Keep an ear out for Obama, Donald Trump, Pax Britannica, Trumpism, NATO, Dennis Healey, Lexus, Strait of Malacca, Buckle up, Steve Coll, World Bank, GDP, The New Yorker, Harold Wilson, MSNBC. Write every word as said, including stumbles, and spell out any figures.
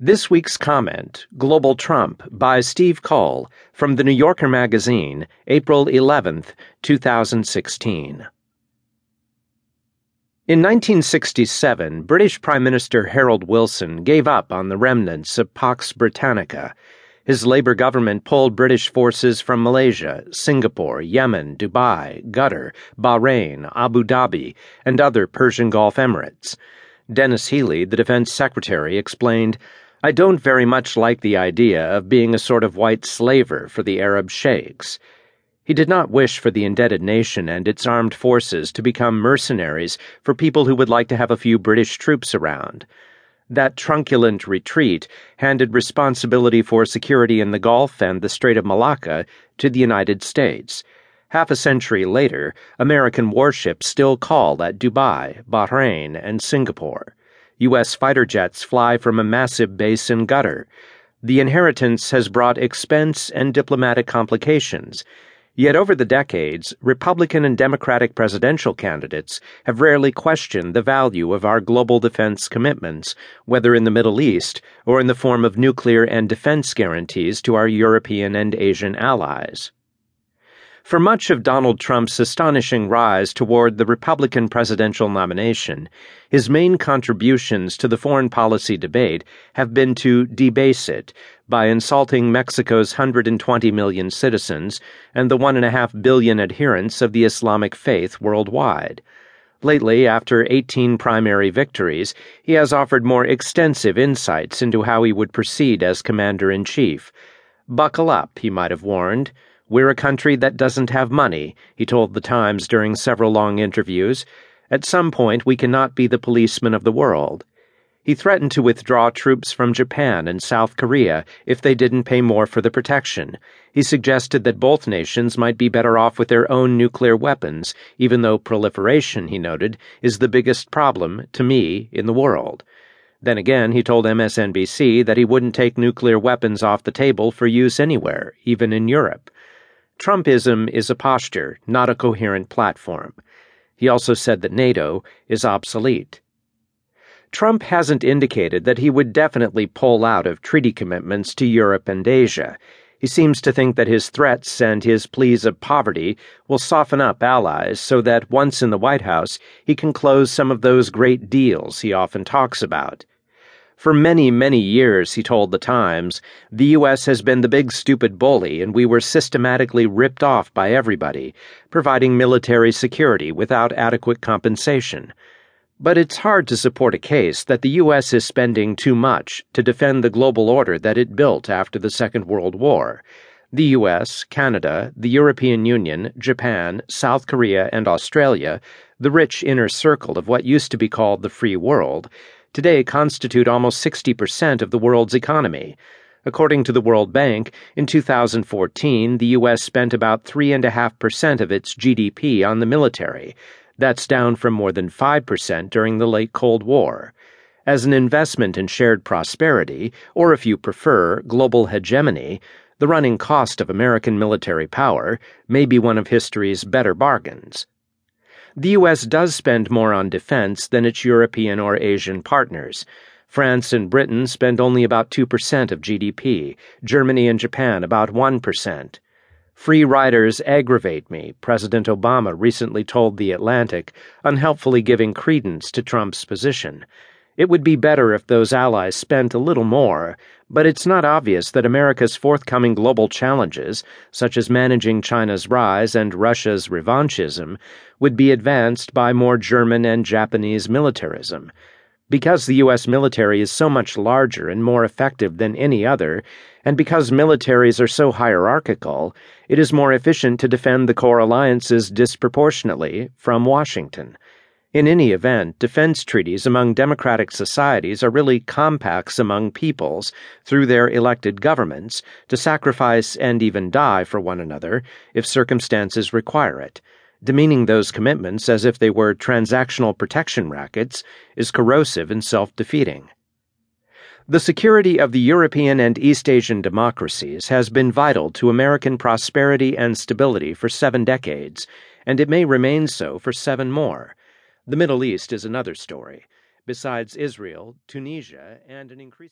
This week's comment, Global Trump, by Steve Coll, from The New Yorker magazine, April eleventh, two thousand sixteen. In nineteen sixty-seven, British Prime Minister Harold Wilson gave up on the remnants of Pax Britannica. His Labour government pulled British forces from Malaysia, Singapore, Yemen, Dubai, Qatar, Bahrain, Abu Dhabi, and other Persian Gulf emirates. Dennis Healey, the Defense Secretary, explained, "I don't very much like the idea of being a sort of white slaver for the Arab sheikhs." He did not wish for the indebted nation and its armed forces to become mercenaries for people who would like to have a few British troops around. That truculent retreat handed responsibility for security in the Gulf and the Strait of Malacca to the United States. Half a century later, American warships still call at Dubai, Bahrain, and Singapore. U S fighter jets fly from a massive base in Qatar. The inheritance has brought expense and diplomatic complications. Yet over the decades, Republican and Democratic presidential candidates have rarely questioned the value of our global defense commitments, whether in the Middle East or in the form of nuclear and defense guarantees to our European and Asian allies. For much of Donald Trump's astonishing rise toward the Republican presidential nomination, his main contributions to the foreign policy debate have been to debase it by insulting Mexico's one hundred twenty million citizens and the one point five billion adherents of the Islamic faith worldwide. Lately, after eighteen primary victories, he has offered more extensive insights into how he would proceed as commander-in-chief. "Buckle up," he might have warned. "We're a country that doesn't have money," he told The Times during several long interviews. "At some point, we cannot be the policemen of the world." He threatened to withdraw troops from Japan and South Korea if they didn't pay more for the protection. He suggested that both nations might be better off with their own nuclear weapons, even though proliferation, he noted, is the biggest problem, to me, in the world. Then again, he told M S N B C that he wouldn't take nuclear weapons off the table for use anywhere, even in Europe. Trumpism is a posture, not a coherent platform. He also said that NATO is obsolete. Trump hasn't indicated that he would definitely pull out of treaty commitments to Europe and Asia. He seems to think that his threats and his pleas of poverty will soften up allies so that, once in the White House, he can close some of those great deals he often talks about. "For many, many years," he told The Times, "the U S has been the big stupid bully, and we were systematically ripped off by everybody, providing military security without adequate compensation. But it's hard to support a case that the U S is spending too much to defend the global order that it built after the Second World War. The U S, Canada, the European Union, Japan, South Korea, and Australia, the rich inner circle of what used to be called the free world, today constitute almost sixty percent of the world's economy. According to the World Bank, in two thousand fourteen, the U S spent about three point five percent of its G D P on the military. That's down from more than five percent during the late Cold War. As an investment in shared prosperity, or if you prefer, global hegemony, the running cost of American military power may be one of history's better bargains." The U S does spend more on defense than its European or Asian partners. France and Britain spend only about two percent of G D P, Germany and Japan about one percent. "Free riders aggravate me," President Obama recently told The Atlantic, unhelpfully giving credence to Trump's position. "It would be better if those allies spent a little more, but it's not obvious that America's forthcoming global challenges, such as managing China's rise and Russia's revanchism, would be advanced by more German and Japanese militarism. Because the U S military is so much larger and more effective than any other, and because militaries are so hierarchical, it is more efficient to defend the core alliances disproportionately from Washington. In any event, defense treaties among democratic societies are really compacts among peoples, through their elected governments, to sacrifice and even die for one another, if circumstances require it. Demeaning those commitments as if they were transactional protection rackets is corrosive and self-defeating." The security of the European and East Asian democracies has been vital to American prosperity and stability for seven decades, and it may remain so for seven more. The Middle East is another story. Besides Israel, Tunisia, and an increasing